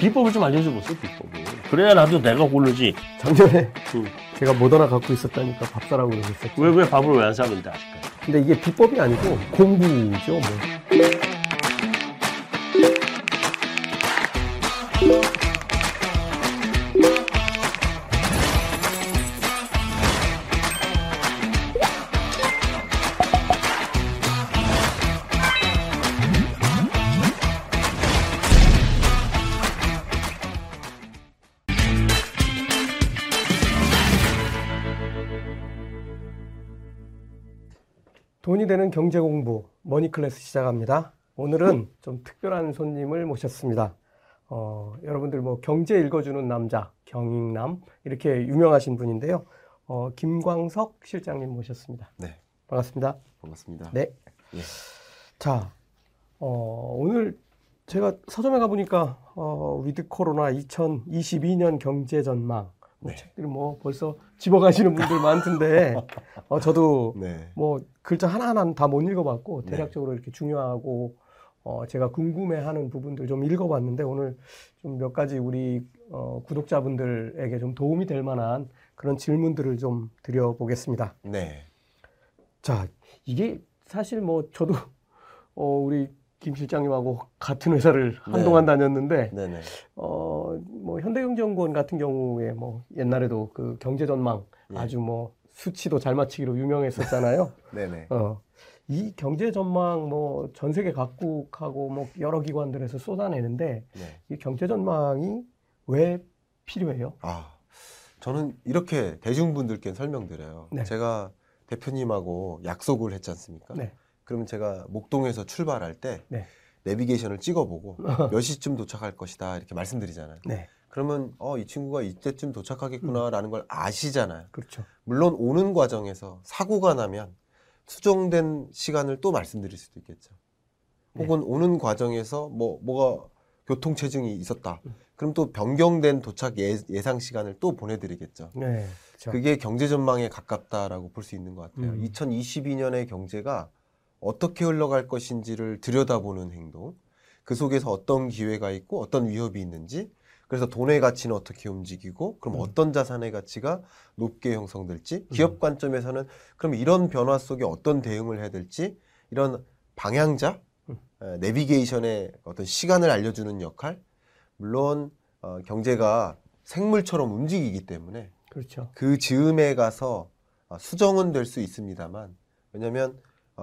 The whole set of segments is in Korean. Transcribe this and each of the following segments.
비법을 좀 알려줘보세요, 비법을. 그래야 나도 내가 고르지. 작년에 제가 모더나 갖고 있었다니까 밥 사라고 그러셨어요. 왜 밥을 왜 안 사는데, 아직까지. 근데 이게 비법이 아니고 공부죠, 뭐. 돈이 되는 경제 공부 머니클래스 시작합니다. 오늘은 좀 특별한 손님을 모셨습니다. 여러분들 뭐 경제 읽어주는 남자, 경익남 이렇게 유명하신 분인데요. 김광석 실장님 모셨습니다. 네, 반갑습니다. 반갑습니다. 네. 예. 자, 오늘 제가 서점에 가보니까 위드 코로나 2022년 경제 전망. 네. 책들 뭐 벌써 집어가시는 분들 많던데 저도 네. 뭐 글자 하나하나 다 못 읽어봤고 대략적으로 네. 이렇게 중요하고 제가 궁금해하는 부분들 좀 읽어봤는데 오늘 좀 몇 가지 우리 구독자분들에게 좀 도움이 될 만한 그런 질문들을 좀 드려보겠습니다. 네. 자, 이게 사실 뭐 저도 우리 김 실장님하고 같은 회사를 네. 한동안 다녔는데, 네네. 뭐, 현대경제연구원 같은 경우에 뭐, 옛날에도 그 경제전망 네. 아주 뭐, 수치도 잘 맞추기로 유명했었잖아요. 네네. 이 경제전망 뭐, 전 세계 각국하고 뭐, 여러 기관들에서 쏟아내는데, 네. 이 경제전망이 왜 필요해요? 아, 저는 이렇게 대중분들께 설명드려요. 네. 제가 대표님하고 약속을 했지 않습니까? 네. 그러면 제가 목동에서 출발할 때 네. 내비게이션을 찍어보고 몇 시쯤 도착할 것이다 이렇게 말씀드리잖아요. 네. 그러면 이 친구가 이때쯤 도착하겠구나라는 걸 아시잖아요. 그렇죠. 물론 오는 과정에서 사고가 나면 수정된 시간을 또 말씀드릴 수도 있겠죠. 혹은 네. 오는 과정에서 뭐가 교통체증이 있었다. 그럼 또 변경된 도착 예상 시간을 또 보내드리겠죠. 네, 그렇죠. 그게 경제 전망에 가깝다라고 볼 수 있는 것 같아요. 2022년의 경제가 어떻게 흘러갈 것인지를 들여다보는 행동, 그 속에서 어떤 기회가 있고 어떤 위협이 있는지, 그래서 돈의 가치는 어떻게 움직이고 그럼 어떤 자산의 가치가 높게 형성될지, 기업 관점에서는 그럼 이런 변화 속에 어떤 대응을 해야 될지, 이런 방향자, 내비게이션의 어떤 시간을 알려주는 역할. 물론 경제가 생물처럼 움직이기 때문에 그렇죠. 그 즈음에 가서 수정은 될 수 있습니다만, 왜냐하면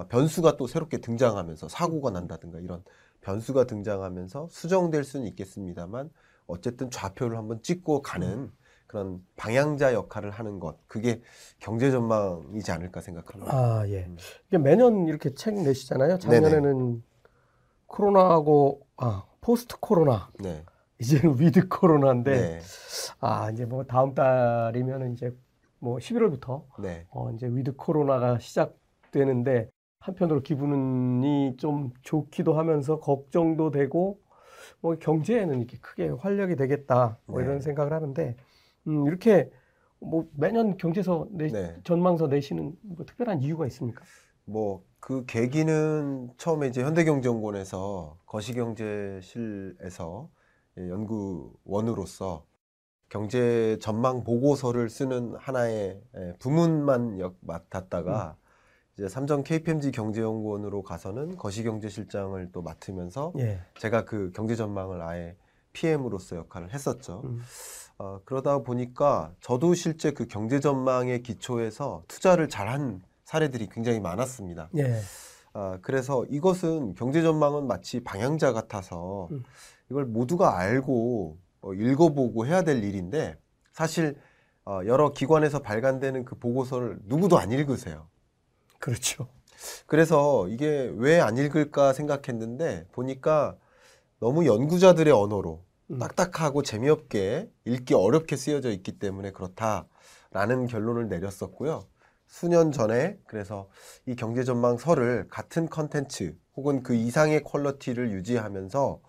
변수가 또 새롭게 등장하면서 사고가 난다든가 이런 변수가 등장하면서 수정될 수는 있겠습니다만 어쨌든 좌표를 한번 찍고 가는 그런 방향자 역할을 하는 것, 그게 경제 전망이지 않을까 생각합니다. 아, 예. 이게 매년 이렇게 책 내시잖아요. 작년에는 네네. 코로나하고 포스트 코로나. 네. 이제는 위드 코로나인데 네. 이제 뭐 다음 달이면 이제 뭐 11월부터 네. 이제 위드 코로나가 시작되는데 한편으로 기분이 좀 좋기도 하면서 걱정도 되고 뭐 경제에는 이렇게 크게 활력이 되겠다 뭐 네. 이런 생각을 하는데 이렇게 뭐 매년 경제서 네. 전망서 내시는 뭐 특별한 이유가 있습니까? 뭐 그 계기는 처음에 이제 현대경제연구원에서 거시경제실에서 연구원으로서 경제 전망 보고서를 쓰는 하나의 부문만 맡았다가 이제 삼성 KPMG 경제연구원으로 가서는 거시경제실장을 또 맡으면서 예. 제가 그 경제전망을 아예 PM으로서 역할을 했었죠. 그러다 보니까 저도 실제 그 경제전망의 기초에서 투자를 잘한 사례들이 굉장히 많았습니다. 예. 그래서 이것은 경제전망은 마치 방향자 같아서 이걸 모두가 알고 읽어보고 해야 될 일인데, 사실 여러 기관에서 발간되는 그 보고서를 누구도 안 읽으세요. 그렇죠. 그래서 이게 왜 안 읽을까 생각했는데 보니까 너무 연구자들의 언어로 딱딱하고 재미없게 읽기 어렵게 쓰여져 있기 때문에 그렇다라는 결론을 내렸었고요. 수년 전에 그래서 이 경제전망서를 같은 컨텐츠 혹은 그 이상의 퀄리티를 유지하면서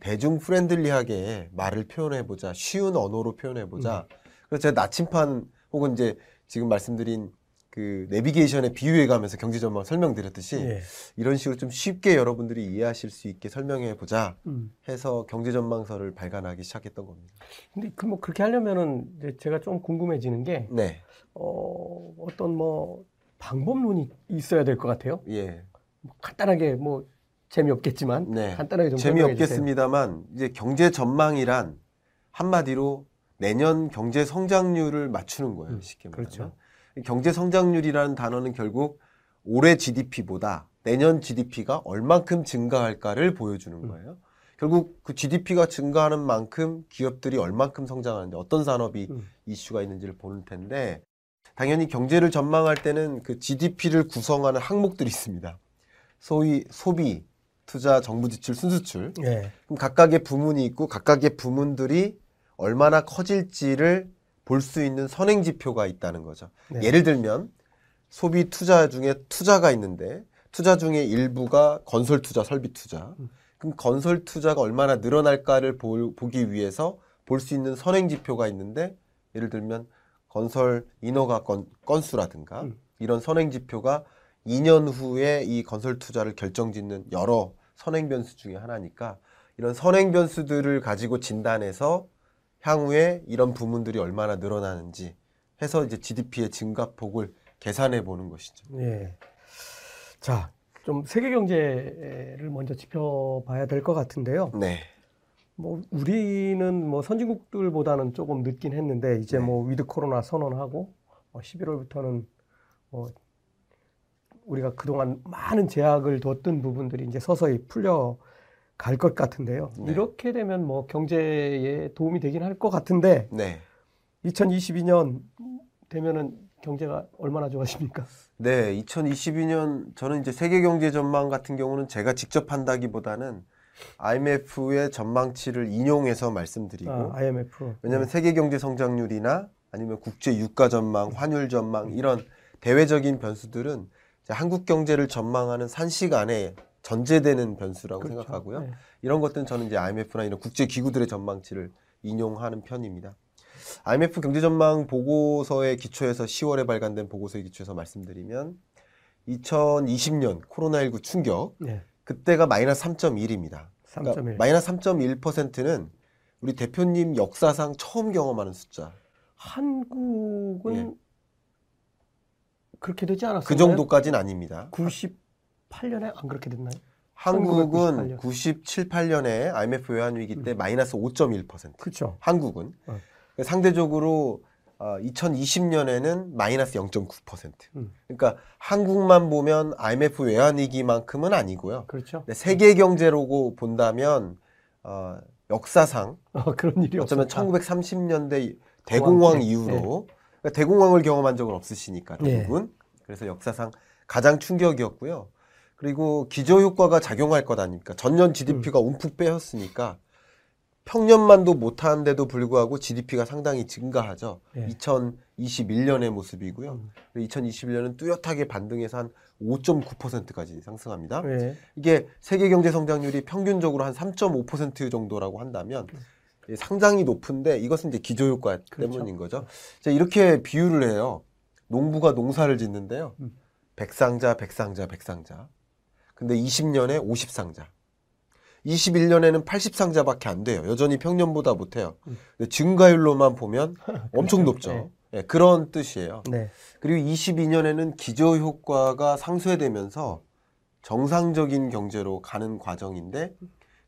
대중 프렌들리하게 말을 표현해보자, 쉬운 언어로 표현해보자. 그래서 제가 나침판 혹은 이제 지금 말씀드린 그 내비게이션에 비유해가면서 경제 전망 설명드렸듯이 예. 이런 식으로 좀 쉽게 여러분들이 이해하실 수 있게 설명해 보자 해서 경제 전망서를 발간하기 시작했던 겁니다. 근데 그 뭐 그렇게 하려면은 제가 좀 궁금해지는 게 네. 어떤 뭐 방법론이 있어야 될 것 같아요. 예. 뭐 간단하게 뭐 재미없겠지만 네. 간단하게 좀 재미없겠습니다만 이제 경제 전망이란 한마디로 내년 경제 성장률을 맞추는 거예요. 쉽게 말하면. 그렇죠. 경제 성장률이라는 단어는 결국 올해 GDP보다 내년 GDP가 얼만큼 증가할까를 보여주는 거예요. 결국 그 GDP가 증가하는 만큼 기업들이 얼만큼 성장하는지 어떤 산업이 이슈가 있는지를 보는 텐데 당연히 경제를 전망할 때는 그 GDP를 구성하는 항목들이 있습니다. 소위 소비, 투자, 정부 지출, 순수출. 네. 그럼 각각의 부문이 있고 각각의 부문들이 얼마나 커질지를 볼 수 있는 선행 지표가 있다는 거죠. 네. 예를 들면 소비 투자 중에 투자가 있는데 투자 중에 일부가 건설 투자, 설비 투자. 그럼 건설 투자가 얼마나 늘어날까를 보기 위해서 볼 수 있는 선행 지표가 있는데 예를 들면 건설 인허가 건수라든가 이런 선행 지표가 2년 후에 이 건설 투자를 결정짓는 여러 선행 변수 중에 하나니까 이런 선행 변수들을 가지고 진단해서 향후에 이런 부문들이 얼마나 늘어나는지 해서 이제 GDP의 증가폭을 계산해 보는 것이죠. 예. 자, 좀 세계 경제를 먼저 짚어봐야 될 것 같은데요. 네. 뭐 우리는 뭐 선진국들보다는 조금 늦긴 했는데 이제 네. 뭐 위드 코로나 선언하고 11월부터는 뭐 우리가 그동안 많은 제약을 뒀던 부분들이 이제 서서히 풀려. 갈 것 같은데요. 네. 이렇게 되면 뭐 경제에 도움이 되긴 할 것 같은데 네. 2022년 되면은 경제가 얼마나 좋아집니까? 네, 2022년 저는 이제 세계 경제 전망 같은 경우는 제가 직접 한다기보다는 IMF의 전망치를 인용해서 말씀드리고 IMF. 왜냐하면 네. 세계 경제 성장률이나 아니면 국제 유가 전망, 환율 전망 이런 대외적인 변수들은 이제 한국 경제를 전망하는 산식 안에 전제되는 변수라고 그렇죠. 생각하고요. 네. 이런 것들은 저는 이제 IMF나 이런 국제기구들의 전망치를 인용하는 편입니다. IMF 경제전망 보고서의 기초에서 10월에 발간된 보고서의 기초에서 말씀드리면 2020년 코로나19 충격 네. 그때가 마이너스 3.1입니다. 그러니까 마이너스 3.1%는 우리 대표님 역사상 처음 경험하는 숫자. 한국은 네. 그렇게 되지 않았어요? 그 정도까지는 아닙니다. 98년에 안 그렇게 됐나요? 한국은 97, 8년에 IMF 외환위기 때 마이너스 5.1%. 그렇죠. 한국은. 상대적으로 2020년에는 마이너스 0.9%. 그러니까 한국만 보면 IMF 외환위기만큼은 아니고요. 그렇죠. 세계 경제로 본다면 역사상 그런 일이 어쩌면 없었다. 1930년대 대공황 이후로 네. 그러니까 대공황을 경험한 적은 없으시니까 대부분. 네. 그래서 역사상 가장 충격이었고요. 그리고 기저효과가 작용할 것 아닙니까? 전년 GDP가 움푹 빼였으니까 평년만도 못하는데도 불구하고 GDP가 상당히 증가하죠. 예. 2021년의 모습이고요. 2021년은 뚜렷하게 반등해서 한 5.9%까지 상승합니다. 예. 이게 세계경제 성장률이 평균적으로 한 3.5% 정도라고 한다면 상당히 높은데 이것은 이제 기저효과 그렇죠. 때문인 거죠. 자, 이렇게 비유를 해요. 농부가 농사를 짓는데요. 100상자, 100상자, 100상자. 근데 20년에 50상자. 21년에는 80상자밖에 안 돼요. 여전히 평년보다 못해요. 근데 증가율로만 보면 엄청 높죠. 네. 네, 그런 뜻이에요. 네. 그리고 22년에는 기저효과가 상쇄되면서 정상적인 경제로 가는 과정인데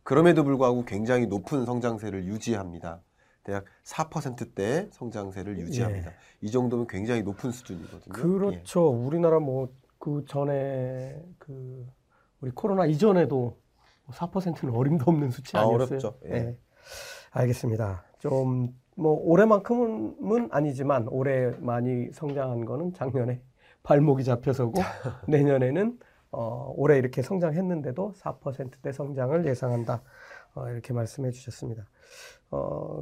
그럼에도 불구하고 굉장히 높은 성장세를 유지합니다. 대략 4%대의 성장세를 유지합니다. 예. 이 정도면 굉장히 높은 수준이거든요. 그렇죠. 예. 우리나라 뭐 그 전에 그 우리 코로나 이전에도 4%는 어림도 없는 수치 아니었어요? 어렵죠. 예. 예. 알겠습니다. 좀 뭐 올해만큼은 아니지만 올해 많이 성장한 거는 작년에 발목이 잡혀서고 내년에는 올해 이렇게 성장했는데도 4%대 성장을 예상한다. 이렇게 말씀해 주셨습니다.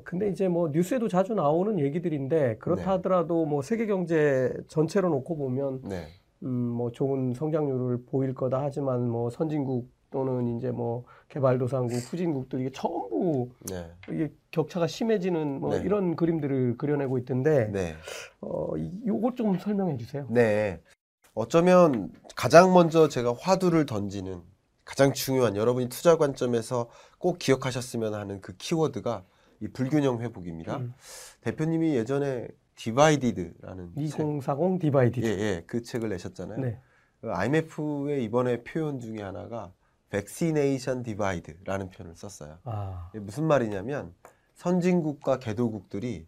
근데 이제 뭐 뉴스에도 자주 나오는 얘기들인데 그렇다 하더라도 뭐 세계 경제 전체로 놓고 보면 뭐 좋은 성장률을 보일 거다 하지만 뭐 선진국 또는 이제 뭐 개발도상국, 후진국들 이게 전부 네. 이게 격차가 심해지는 뭐 네. 이런 그림들을 그려내고 있던데 네. 요것 좀 설명해 주세요. 네. 어쩌면 가장 먼저 제가 화두를 던지는 가장 중요한 여러분이 투자 관점에서 꼭 기억하셨으면 하는 그 키워드가 이 불균형 회복입니다. 대표님이 예전에 디바이디드라는 2040 디바이디드 예, 그 책을 내셨잖아요. 네. IMF의 이번에 표현 중에 하나가 백시네이션 디바이드라는 표현을 썼어요. 아. 무슨 말이냐면 선진국과 개도국들이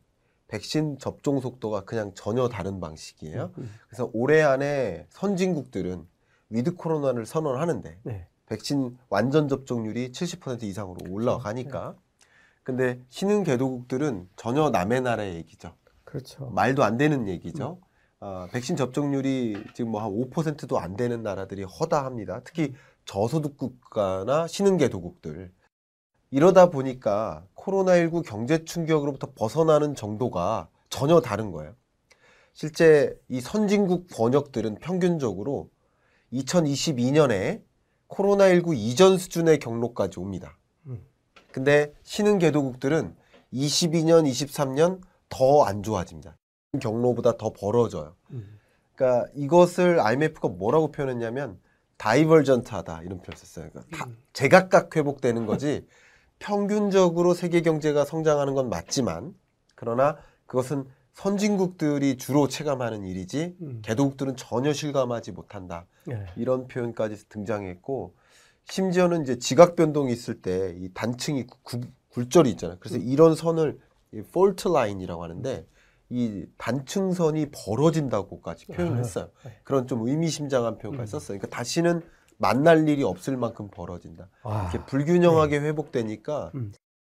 백신 접종 속도가 그냥 전혀 다른 방식이에요. 그래서 올해 안에 선진국들은 위드 코로나를 선언하는데 네. 백신 완전 접종률이 70% 이상으로 그렇죠. 올라가니까 네. 근데 신흥 개도국들은 전혀 남의 나라의 얘기죠. 그렇죠. 말도 안 되는 얘기죠. 백신 접종률이 지금 뭐 한 5%도 안 되는 나라들이 허다합니다. 특히 저소득 국가나 신흥개도국들. 이러다 보니까 코로나19 경제 충격으로부터 벗어나는 정도가 전혀 다른 거예요. 실제 이 선진국 번역들은 평균적으로 2022년에 코로나19 이전 수준의 경로까지 옵니다. 근데 신흥개도국들은 22년, 23년 더 안 좋아집니다. 경로보다 더 벌어져요. 그러니까 이것을 IMF가 뭐라고 표현했냐면 다이버전트하다 이런 표현을 썼어요. 그러니까 다 제각각 회복되는 거지 평균적으로 세계 경제가 성장하는 건 맞지만 그러나 그것은 선진국들이 주로 체감하는 일이지 개도국들은 전혀 실감하지 못한다. 네. 이런 표현까지 등장했고 심지어는 이제 지각 변동이 있을 때 이 단층이 굴절이 있잖아요. 그래서 이런 선을 폴트 라인이라고 하는데 이 단층선이 벌어진다고까지 표현을 했어요. 그런 좀 의미심장한 표현까지 썼어요. 그러니까 다시는 만날 일이 없을 만큼 벌어진다. 이렇게 불균형하게 회복되니까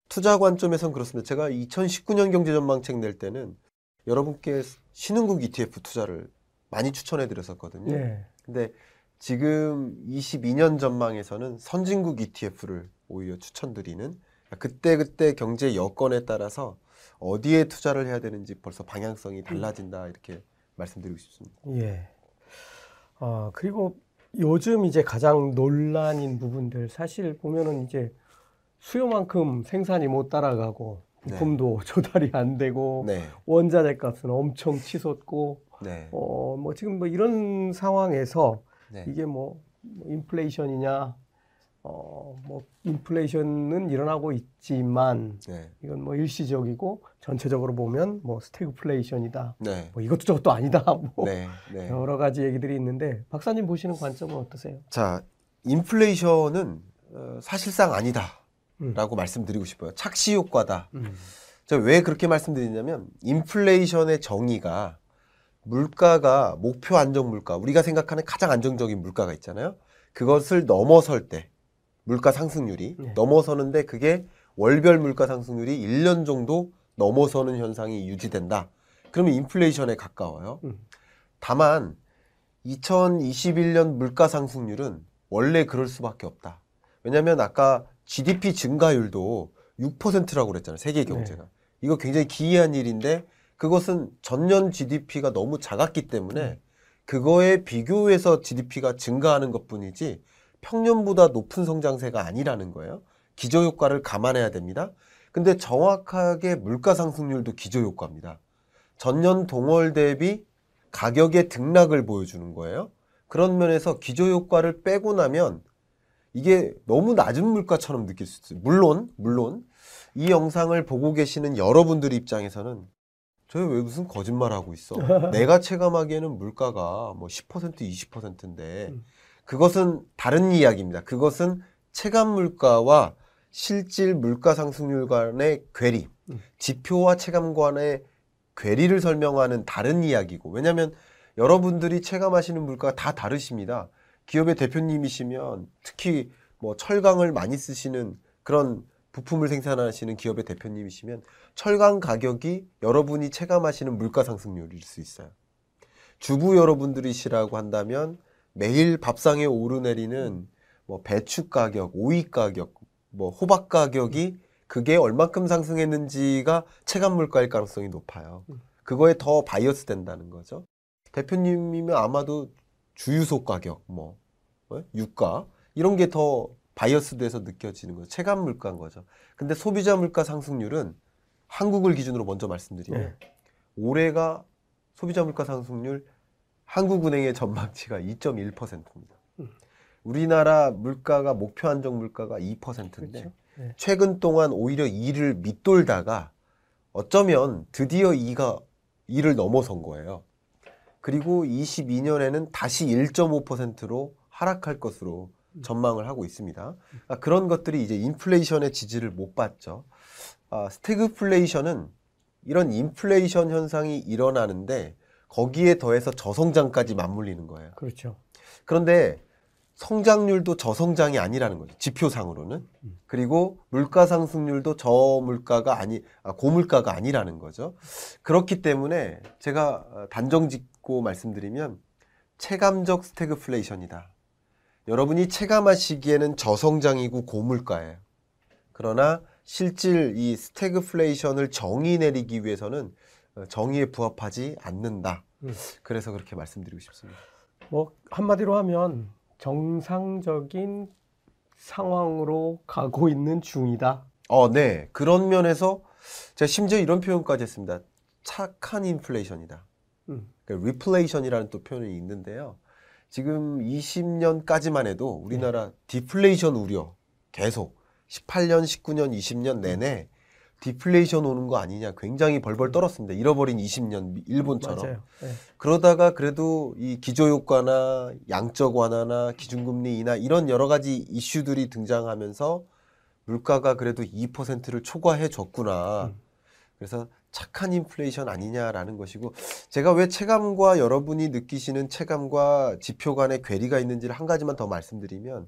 투자 관점에선 그렇습니다. 제가 2019년 경제전망책 낼 때는 여러분께 신흥국 ETF 투자를 많이 추천해드렸었거든요. 네. 근데 지금 22년 전망에서는 선진국 ETF를 오히려 추천드리는 그때그때 경제 여건에 따라서 어디에 투자를 해야 되는지 벌써 방향성이 달라진다 이렇게 말씀드리고 싶습니다. 예. 그리고 요즘 이제 가장 논란인 부분들 사실 보면은 이제 수요만큼 생산이 못 따라가고 부품도 네. 조달이 안 되고 네. 원자재 값은 엄청 치솟고 네. 뭐 지금 뭐 이런 상황에서 네. 이게 뭐 인플레이션이냐 뭐 인플레이션은 일어나고 있지만 네. 이건 뭐 일시적이고 전체적으로 보면 뭐 스태그플레이션이다. 네. 뭐 이것도 저것도 아니다. 뭐 네. 네. 여러 가지 얘기들이 있는데 박사님 보시는 관점은 어떠세요? 자, 인플레이션은 사실상 아니다라고 말씀드리고 싶어요. 착시 효과다. 제가 왜 그렇게 말씀드리냐면 인플레이션의 정의가 물가가 목표 안정 물가, 우리가 생각하는 가장 안정적인 물가가 있잖아요. 그것을 넘어설 때 물가 상승률이 네. 넘어서는데 그게 월별 물가 상승률이 1년 정도 넘어서는 현상이 유지된다. 그러면 인플레이션에 가까워요. 다만 2021년 물가 상승률은 원래 그럴 수밖에 없다. 왜냐하면 아까 GDP 증가율도 6%라고 그랬잖아요. 세계 경제가. 네. 이거 굉장히 기이한 일인데 그것은 전년 GDP가 너무 작았기 때문에 그거에 비교해서 GDP가 증가하는 것뿐이지 평년보다 높은 성장세가 아니라는 거예요. 기저효과를 감안해야 됩니다. 근데 정확하게 물가상승률도 기저효과입니다. 전년 동월 대비 가격의 등락을 보여주는 거예요. 그런 면에서 기저효과를 빼고 나면 이게 너무 낮은 물가처럼 느낄 수 있어요. 물론 이 영상을 보고 계시는 여러분들 입장에서는 저 왜 무슨 거짓말하고 있어. 내가 체감하기에는 물가가 뭐 10% 20%인데 그것은 다른 이야기입니다. 그것은 체감 물가와 실질 물가 상승률 간의 괴리, 지표와 체감 간의 괴리를 설명하는 다른 이야기고 왜냐하면 여러분들이 체감하시는 물가가 다 다르십니다. 기업의 대표님이시면 특히 뭐 철강을 많이 쓰시는 그런 부품을 생산하시는 기업의 대표님이시면 철강 가격이 여러분이 체감하시는 물가 상승률일 수 있어요. 주부 여러분들이시라고 한다면 매일 밥상에 오르내리는 뭐 배추 가격, 오이 가격, 뭐 호박 가격이 그게 얼만큼 상승했는지가 체감 물가일 가능성이 높아요. 그거에 더 바이어스 된다는 거죠. 대표님이면 아마도 주유소 가격, 뭐 유가 이런 게 더 바이어스돼서 느껴지는 거죠. 체감 물가인 거죠. 근데 소비자 물가 상승률은 한국을 기준으로 먼저 말씀드리면 네. 올해가 소비자 물가 상승률 한국은행의 전망치가 2.1%입니다. 우리나라 물가가 목표 안정 물가가 2%인데 그렇죠? 네. 최근 동안 오히려 2를 밑돌다가 어쩌면 드디어 2가 2를 넘어선 거예요. 그리고 22년에는 다시 1.5%로 하락할 것으로 전망을 하고 있습니다. 아, 그런 것들이 이제 인플레이션의 지지를 못 받죠. 아, 스태그플레이션은 이런 인플레이션 현상이 일어나는데 거기에 더해서 저성장까지 맞물리는 거예요. 그렇죠. 그런데 성장률도 저성장이 아니라는 거죠. 지표상으로는. 그리고 물가 상승률도 저물가가 고물가가 아니라는 거죠. 그렇기 때문에 제가 단정 짓고 말씀드리면 체감적 스태그플레이션이다. 여러분이 체감하시기에는 저성장이고 고물가예요. 그러나 실질 이 스태그플레이션을 정의 내리기 위해서는 정의에 부합하지 않는다. 그래서 그렇게 말씀드리고 싶습니다. 뭐 한마디로 하면 정상적인 상황으로 가고 있는 중이다. 네. 그런 면에서 제가 심지어 이런 표현까지 했습니다. 착한 인플레이션이다. 그러니까 리플레이션이라는 또 표현이 있는데요. 지금 20년까지만 해도 우리나라 디플레이션 우려 계속 18년, 19년, 20년 내내 디플레이션 오는 거 아니냐 굉장히 벌벌 떨었습니다. 잃어버린 20년 일본처럼. 네. 그러다가 그래도 이 기조효과나 양적 완화나 기준금리 인하 이런 여러 가지 이슈들이 등장하면서 물가가 그래도 2%를 초과해줬구나. 그래서 착한 인플레이션 아니냐라는 것이고 제가 왜 체감과 여러분이 느끼시는 체감과 지표 간의 괴리가 있는지를 한 가지만 더 말씀드리면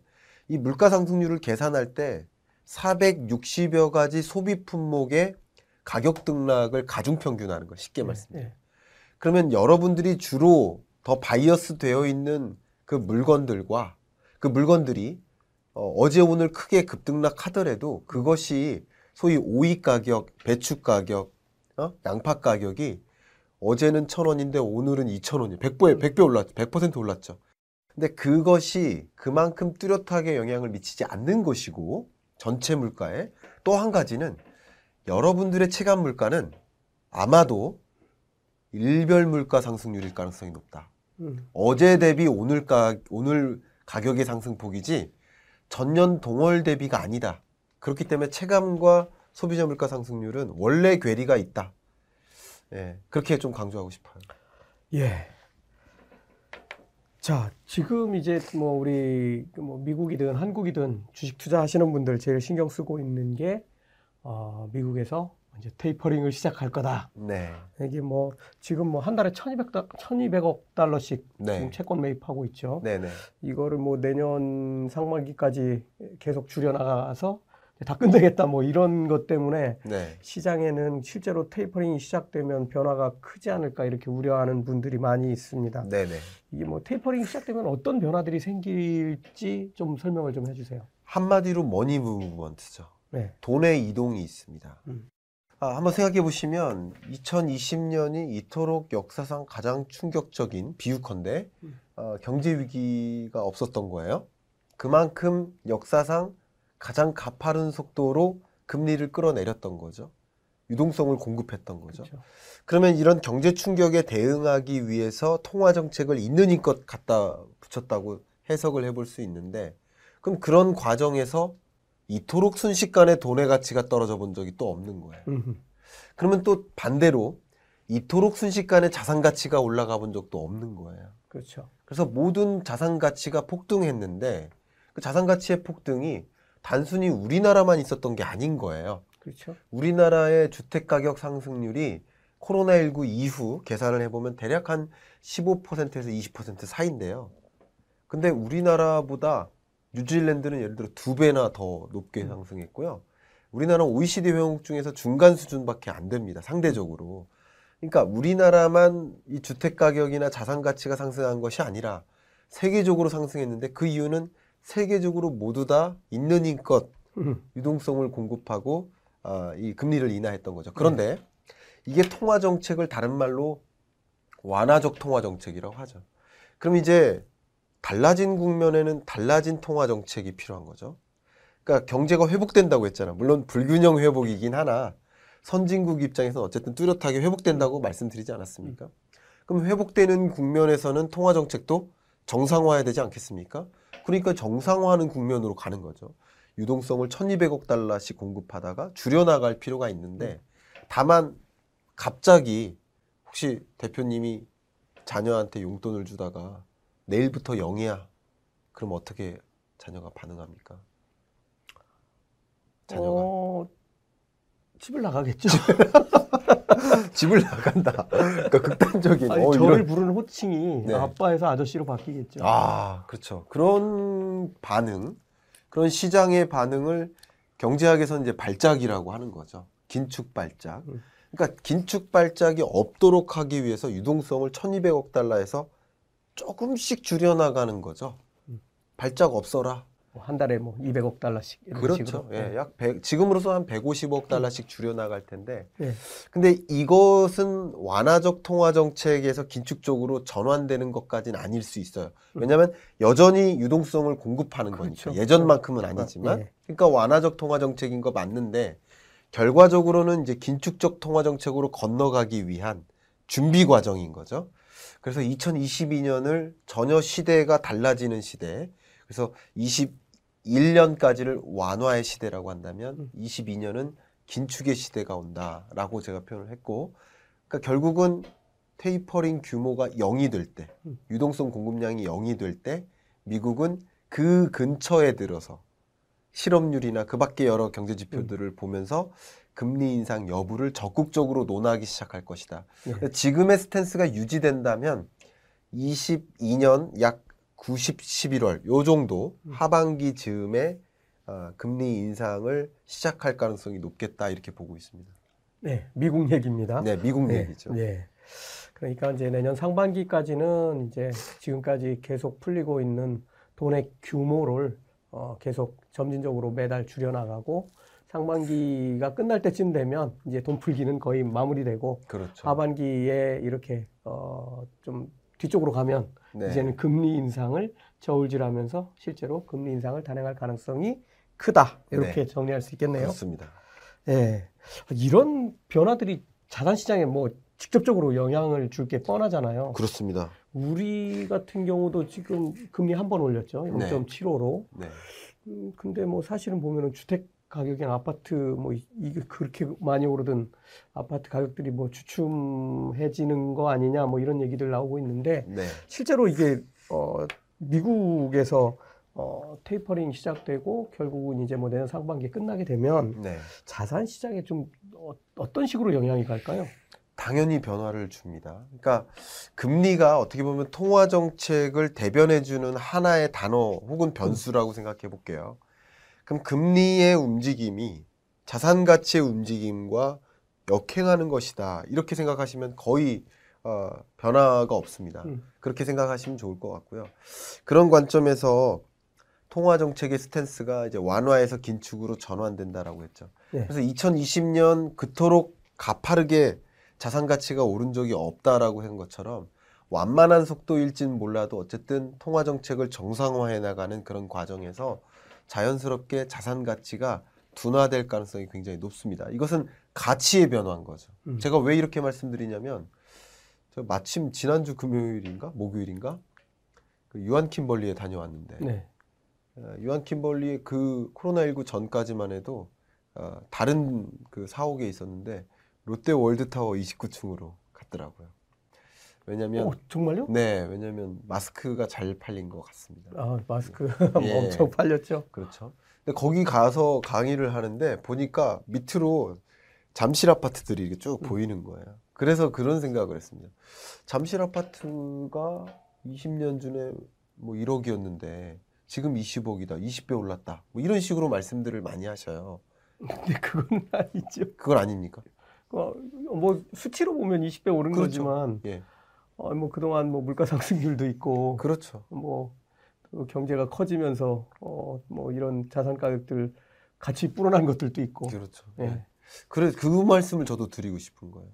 이 물가 상승률을 계산할 때 460여 가지 소비 품목의 가격 등락을 가중평균하는 거 쉽게 말씀드려요. 네. 그러면 여러분들이 주로 더 바이어스 되어 있는 그 물건들과 그 물건들이 어제 오늘 크게 급등락하더라도 그것이 소위 오이 가격, 배추 가격, 양파 가격이 어제는 1,000원인데 오늘은 2,000원이에요. 100배 올랐죠. 100% 올랐죠. 근데 그것이 그만큼 뚜렷하게 영향을 미치지 않는 것이고 전체 물가에 또 한 가지는 여러분들의 체감 물가는 아마도 일별 물가 상승률일 가능성이 높다. 어제 대비 오늘 가격의 상승폭이지 전년 동월 대비가 아니다. 그렇기 때문에 체감과 소비자 물가 상승률은 원래 괴리가 있다. 예, 그렇게 좀 강조하고 싶어요. 예. 자, 지금 이제 우리 미국이든 한국이든 주식 투자하시는 분들 제일 신경 쓰고 있는 게 미국에서 이제 테이퍼링을 시작할 거다. 네. 이게 지금 한 달에 1,200억 달러씩 네. 지금 채권 매입하고 있죠. 네네. 이거를 내년 상반기까지 계속 줄여나가서 다 끝내겠다 이런 것 때문에 네. 시장에는 실제로 테이퍼링이 시작되면 변화가 크지 않을까 이렇게 우려하는 분들이 많이 있습니다. 네네. 이게 테이퍼링이 시작되면 어떤 변화들이 생길지 좀 설명을 좀 해주세요. 한마디로 머니 무브먼트죠. 네. 돈의 이동이 있습니다. 한번 생각해 보시면 2020년이 이토록 역사상 가장 충격적인 비유컨대 경제 위기가 없었던 거예요. 그만큼 역사상 가장 가파른 속도로 금리를 끌어내렸던 거죠. 유동성을 공급했던 거죠. 그렇죠. 그러면 이런 경제 충격에 대응하기 위해서 통화 정책을 있는 힘껏 갖다 붙였다고 해석을 해볼 수 있는데 그럼 그런 과정에서 이토록 순식간에 돈의 가치가 떨어져 본 적이 또 없는 거예요. 그러면 또 반대로 이토록 순식간에 자산 가치가 올라가 본 적도 없는 거예요. 그렇죠. 그래서 모든 자산 가치가 폭등했는데 그 자산 가치의 폭등이 단순히 우리나라만 있었던 게 아닌 거예요. 그렇죠. 우리나라의 주택가격 상승률이 코로나19 이후 계산을 해보면 대략 한 15%에서 20% 사이인데요. 근데 우리나라보다 뉴질랜드는 예를 들어 2배나 더 높게 상승했고요. 우리나라는 OECD 회원국 중에서 중간 수준밖에 안 됩니다. 상대적으로. 그러니까 우리나라만 이 주택가격이나 자산가치가 상승한 것이 아니라 세계적으로 상승했는데 그 이유는 세계적으로 모두 다 있는 힘껏 유동성을 공급하고 이 금리를 인하했던 거죠. 그런데 이게 통화정책을 다른 말로 완화적 통화정책이라고 하죠. 그럼 이제 달라진 국면에는 달라진 통화 정책이 필요한 거죠. 그러니까 경제가 회복된다고 했잖아. 물론 불균형 회복이긴 하나 선진국 입장에서는 어쨌든 뚜렷하게 회복된다고 말씀드리지 않았습니까? 그럼 회복되는 국면에서는 통화 정책도 정상화해야 되지 않겠습니까? 그러니까 정상화하는 국면으로 가는 거죠. 유동성을 1200억 달러씩 공급하다가 줄여나갈 필요가 있는데 다만 갑자기 혹시 대표님이 자녀한테 용돈을 주다가 내일부터 0이야. 그럼 어떻게 자녀가 반응합니까? 자녀가 집을 나가겠죠. 집을 나간다. 그러니까 극단적인. 아니, 저를 이런... 부르는 호칭이 네. 아빠에서 아저씨로 바뀌겠죠. 아, 그렇죠. 그런 반응, 그런 시장의 반응을 경제학에서는 이제 발작이라고 하는 거죠. 긴축 발작. 그러니까 긴축 발작이 없도록 하기 위해서 유동성을 1200억 달러에서 조금씩 줄여나가는 거죠. 발작 없어라. 한 달에 뭐 200억 달러씩 이런 그렇죠. 식으로. 예, 약 100, 지금으로서 한 150억 달러씩 줄여나갈 텐데 예. 근데 이것은 완화적 통화정책에서 긴축적으로 전환되는 것까지는 아닐 수 있어요. 왜냐하면 여전히 유동성을 공급하는 그렇죠. 거니까 예전만큼은 아니지만 예. 그러니까 완화적 통화정책인 거 맞는데 결과적으로는 이제 긴축적 통화정책으로 건너가기 위한 준비 과정인 거죠. 그래서 2022년을 전혀 시대가 달라지는 시대 그래서 21년까지를 완화의 시대라고 한다면 22년은 긴축의 시대가 온다라고 제가 표현을 했고 그러니까 결국은 테이퍼링 규모가 0이 될 때 유동성 공급량이 0이 될 때 미국은 그 근처에 들어서 실업률이나 그 밖의 여러 경제 지표들을 보면서 금리 인상 여부를 적극적으로 논하기 시작할 것이다. 그러니까 지금의 스탠스가 유지된다면 22년 약 11월 요 정도 하반기 즈음에 금리 인상을 시작할 가능성이 높겠다 이렇게 보고 있습니다. 네, 미국 얘기입니다. 네, 미국 네, 얘기죠. 네, 그러니까 이제 내년 상반기까지는 이제 지금까지 계속 풀리고 있는 돈의 규모를 계속 점진적으로 매달 줄여나가고 상반기가 끝날 때쯤 되면 이제 돈 풀기는 거의 마무리되고 그렇죠. 하반기에 이렇게 좀 뒤쪽으로 가면 네. 이제는 금리 인상을 저울질하면서 실제로 금리 인상을 단행할 가능성이 크다. 이렇게 네. 정리할 수 있겠네요. 그렇습니다. 예, 이런 변화들이 자산시장에 뭐 직접적으로 영향을 줄 게 뻔하잖아요. 그렇습니다. 우리 같은 경우도 지금 금리 한 번 올렸죠. 0.75로. 네. 근데 뭐 사실은 보면은 주택 가격이나 아파트 뭐 이게 그렇게 많이 오르던 아파트 가격들이 뭐 주춤해지는 거 아니냐 뭐 이런 얘기들 나오고 있는데 네. 실제로 이게 미국에서 테이퍼링 시작되고 결국은 이제 뭐 내년 상반기에 끝나게 되면 네. 자산 시장에 좀 어떤 식으로 영향이 갈까요? 당연히 변화를 줍니다. 그러니까 금리가 어떻게 보면 통화 정책을 대변해 주는 하나의 단어 혹은 변수라고 생각해 볼게요. 그럼 금리의 움직임이 자산 가치의 움직임과 역행하는 것이다. 이렇게 생각하시면 거의 변화가 없습니다. 그렇게 생각하시면 좋을 것 같고요. 그런 관점에서 통화 정책의 스탠스가 이제 완화에서 긴축으로 전환된다라고 했죠. 네. 그래서 2020년 그토록 가파르게 자산 가치가 오른 적이 없다라고 한 것처럼 완만한 속도일진 몰라도 어쨌든 통화 정책을 정상화해 나가는 그런 과정에서 자연스럽게 자산 가치가 둔화될 가능성이 굉장히 높습니다. 이것은 가치의 변화인 거죠. 제가 왜 이렇게 말씀드리냐면 제가 마침 지난주 금요일인가 목요일인가 그 유한 킴벌리에 다녀왔는데 네. 유한 킴벌리의 그 코로나19 전까지만 해도 다른 그 사옥에 있었는데 롯데 월드타워 29층으로 갔더라고요. 왜냐면 정말요? 네, 왜냐면 마스크가 잘 팔린 것 같습니다. 아, 마스크 예. 엄청 팔렸죠. 그렇죠. 근데 거기 가서 강의를 하는데 보니까 밑으로 잠실 아파트들이 이렇게 쭉 보이는 거예요. 그래서 그런 생각을 했습니다. 잠실 아파트가 20년 전에 뭐 1억이었는데 지금 20억이다, 20배 올랐다. 뭐 이런 식으로 말씀들을 많이 하셔요. 근데 그건 아니죠. 그건 아닙니까? 뭐 수치로 보면 20배 오른 그렇죠. 거지만. 예. 뭐 그동안 뭐 물가 상승률도 있고 그렇죠. 뭐 경제가 커지면서 뭐 이런 자산 가격들 같이 불어난 것들도 있고 그렇죠. 예. 그래 그 말씀을 저도 드리고 싶은 거예요.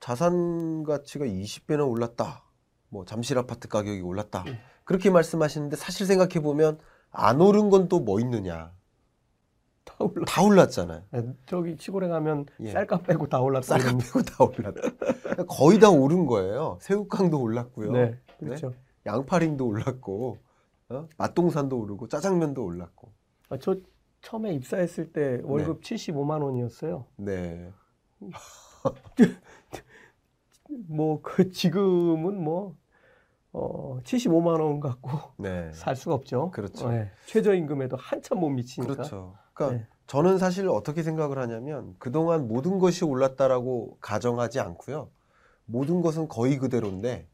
자산 가치가 20배나 올랐다. 뭐 잠실 아파트 가격이 올랐다. 그렇게 말씀하시는데 사실 생각해보면 안 오른 건 또 뭐 있느냐. 다 올랐잖아요. 네, 저기 시골에 가면 예. 쌀값 빼고 다 올랐다. 쌀값 빼고 다 올랐다. 거의 다 오른 거예요. 새우깡도 올랐고요. 네, 그렇죠. 네? 양파링도 올랐고, 맛동산도 오르고, 짜장면도 올랐고. 아, 저 처음에 입사했을 때 월급 네. 75만 원이었어요. 네. 뭐 그 지금은 뭐 75만 원 갖고 네. 살 수가 없죠. 그렇죠. 네. 최저임금에도 한참 못 미치니까. 그렇죠. 그러니까 네. 저는 사실 어떻게 생각을 하냐면 그동안 모든 것이 올랐다라고 가정하지 않고요. 모든 것은 거의 그대로인데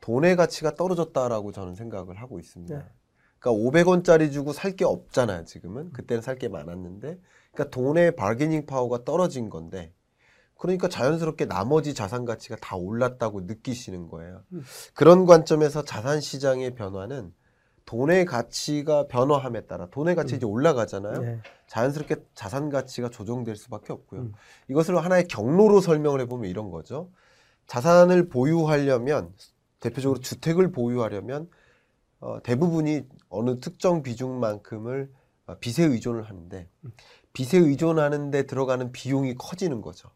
돈의 가치가 떨어졌다라고 저는 생각을 하고 있습니다. 네. 그러니까 500원짜리 주고 살 게 없잖아요. 지금은. 그때는 살 게 많았는데. 그러니까 돈의 바게닝 파워가 떨어진 건데 그러니까 자연스럽게 나머지 자산 가치가 다 올랐다고 느끼시는 거예요. 그런 관점에서 자산 시장의 변화는 돈의 가치가 변화함에 따라 돈의 가치 이제 올라가잖아요. 네. 자연스럽게 자산 가치가 조정될 수밖에 없고요. 이것을 하나의 경로로 설명을 해보면 이런 거죠. 자산을 보유하려면 대표적으로 주택을 보유하려면 대부분이 어느 특정 비중만큼을 빚에 의존을 하는데 빚에 의존하는데 들어가는 비용이 커지는 거죠.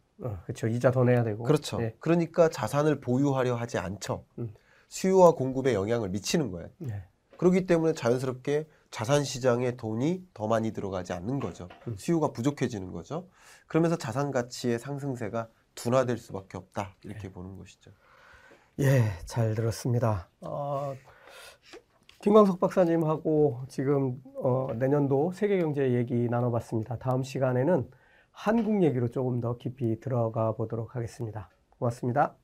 그렇죠. 이자 더 내야 되고. 그렇죠. 네. 그러니까 자산을 보유하려 하지 않죠. 수요와 공급에 영향을 미치는 거예요. 네. 그렇기 때문에 자연스럽게 자산 시장에 돈이 더 많이 들어가지 않는 거죠. 수요가 부족해지는 거죠. 그러면서 자산 가치의 상승세가 둔화될 수밖에 없다. 이렇게 네. 보는 것이죠. 예, 잘 들었습니다. 김광석 박사님하고 지금 내년도 세계경제 얘기 나눠봤습니다. 다음 시간에는 한국 얘기로 조금 더 깊이 들어가 보도록 하겠습니다. 고맙습니다.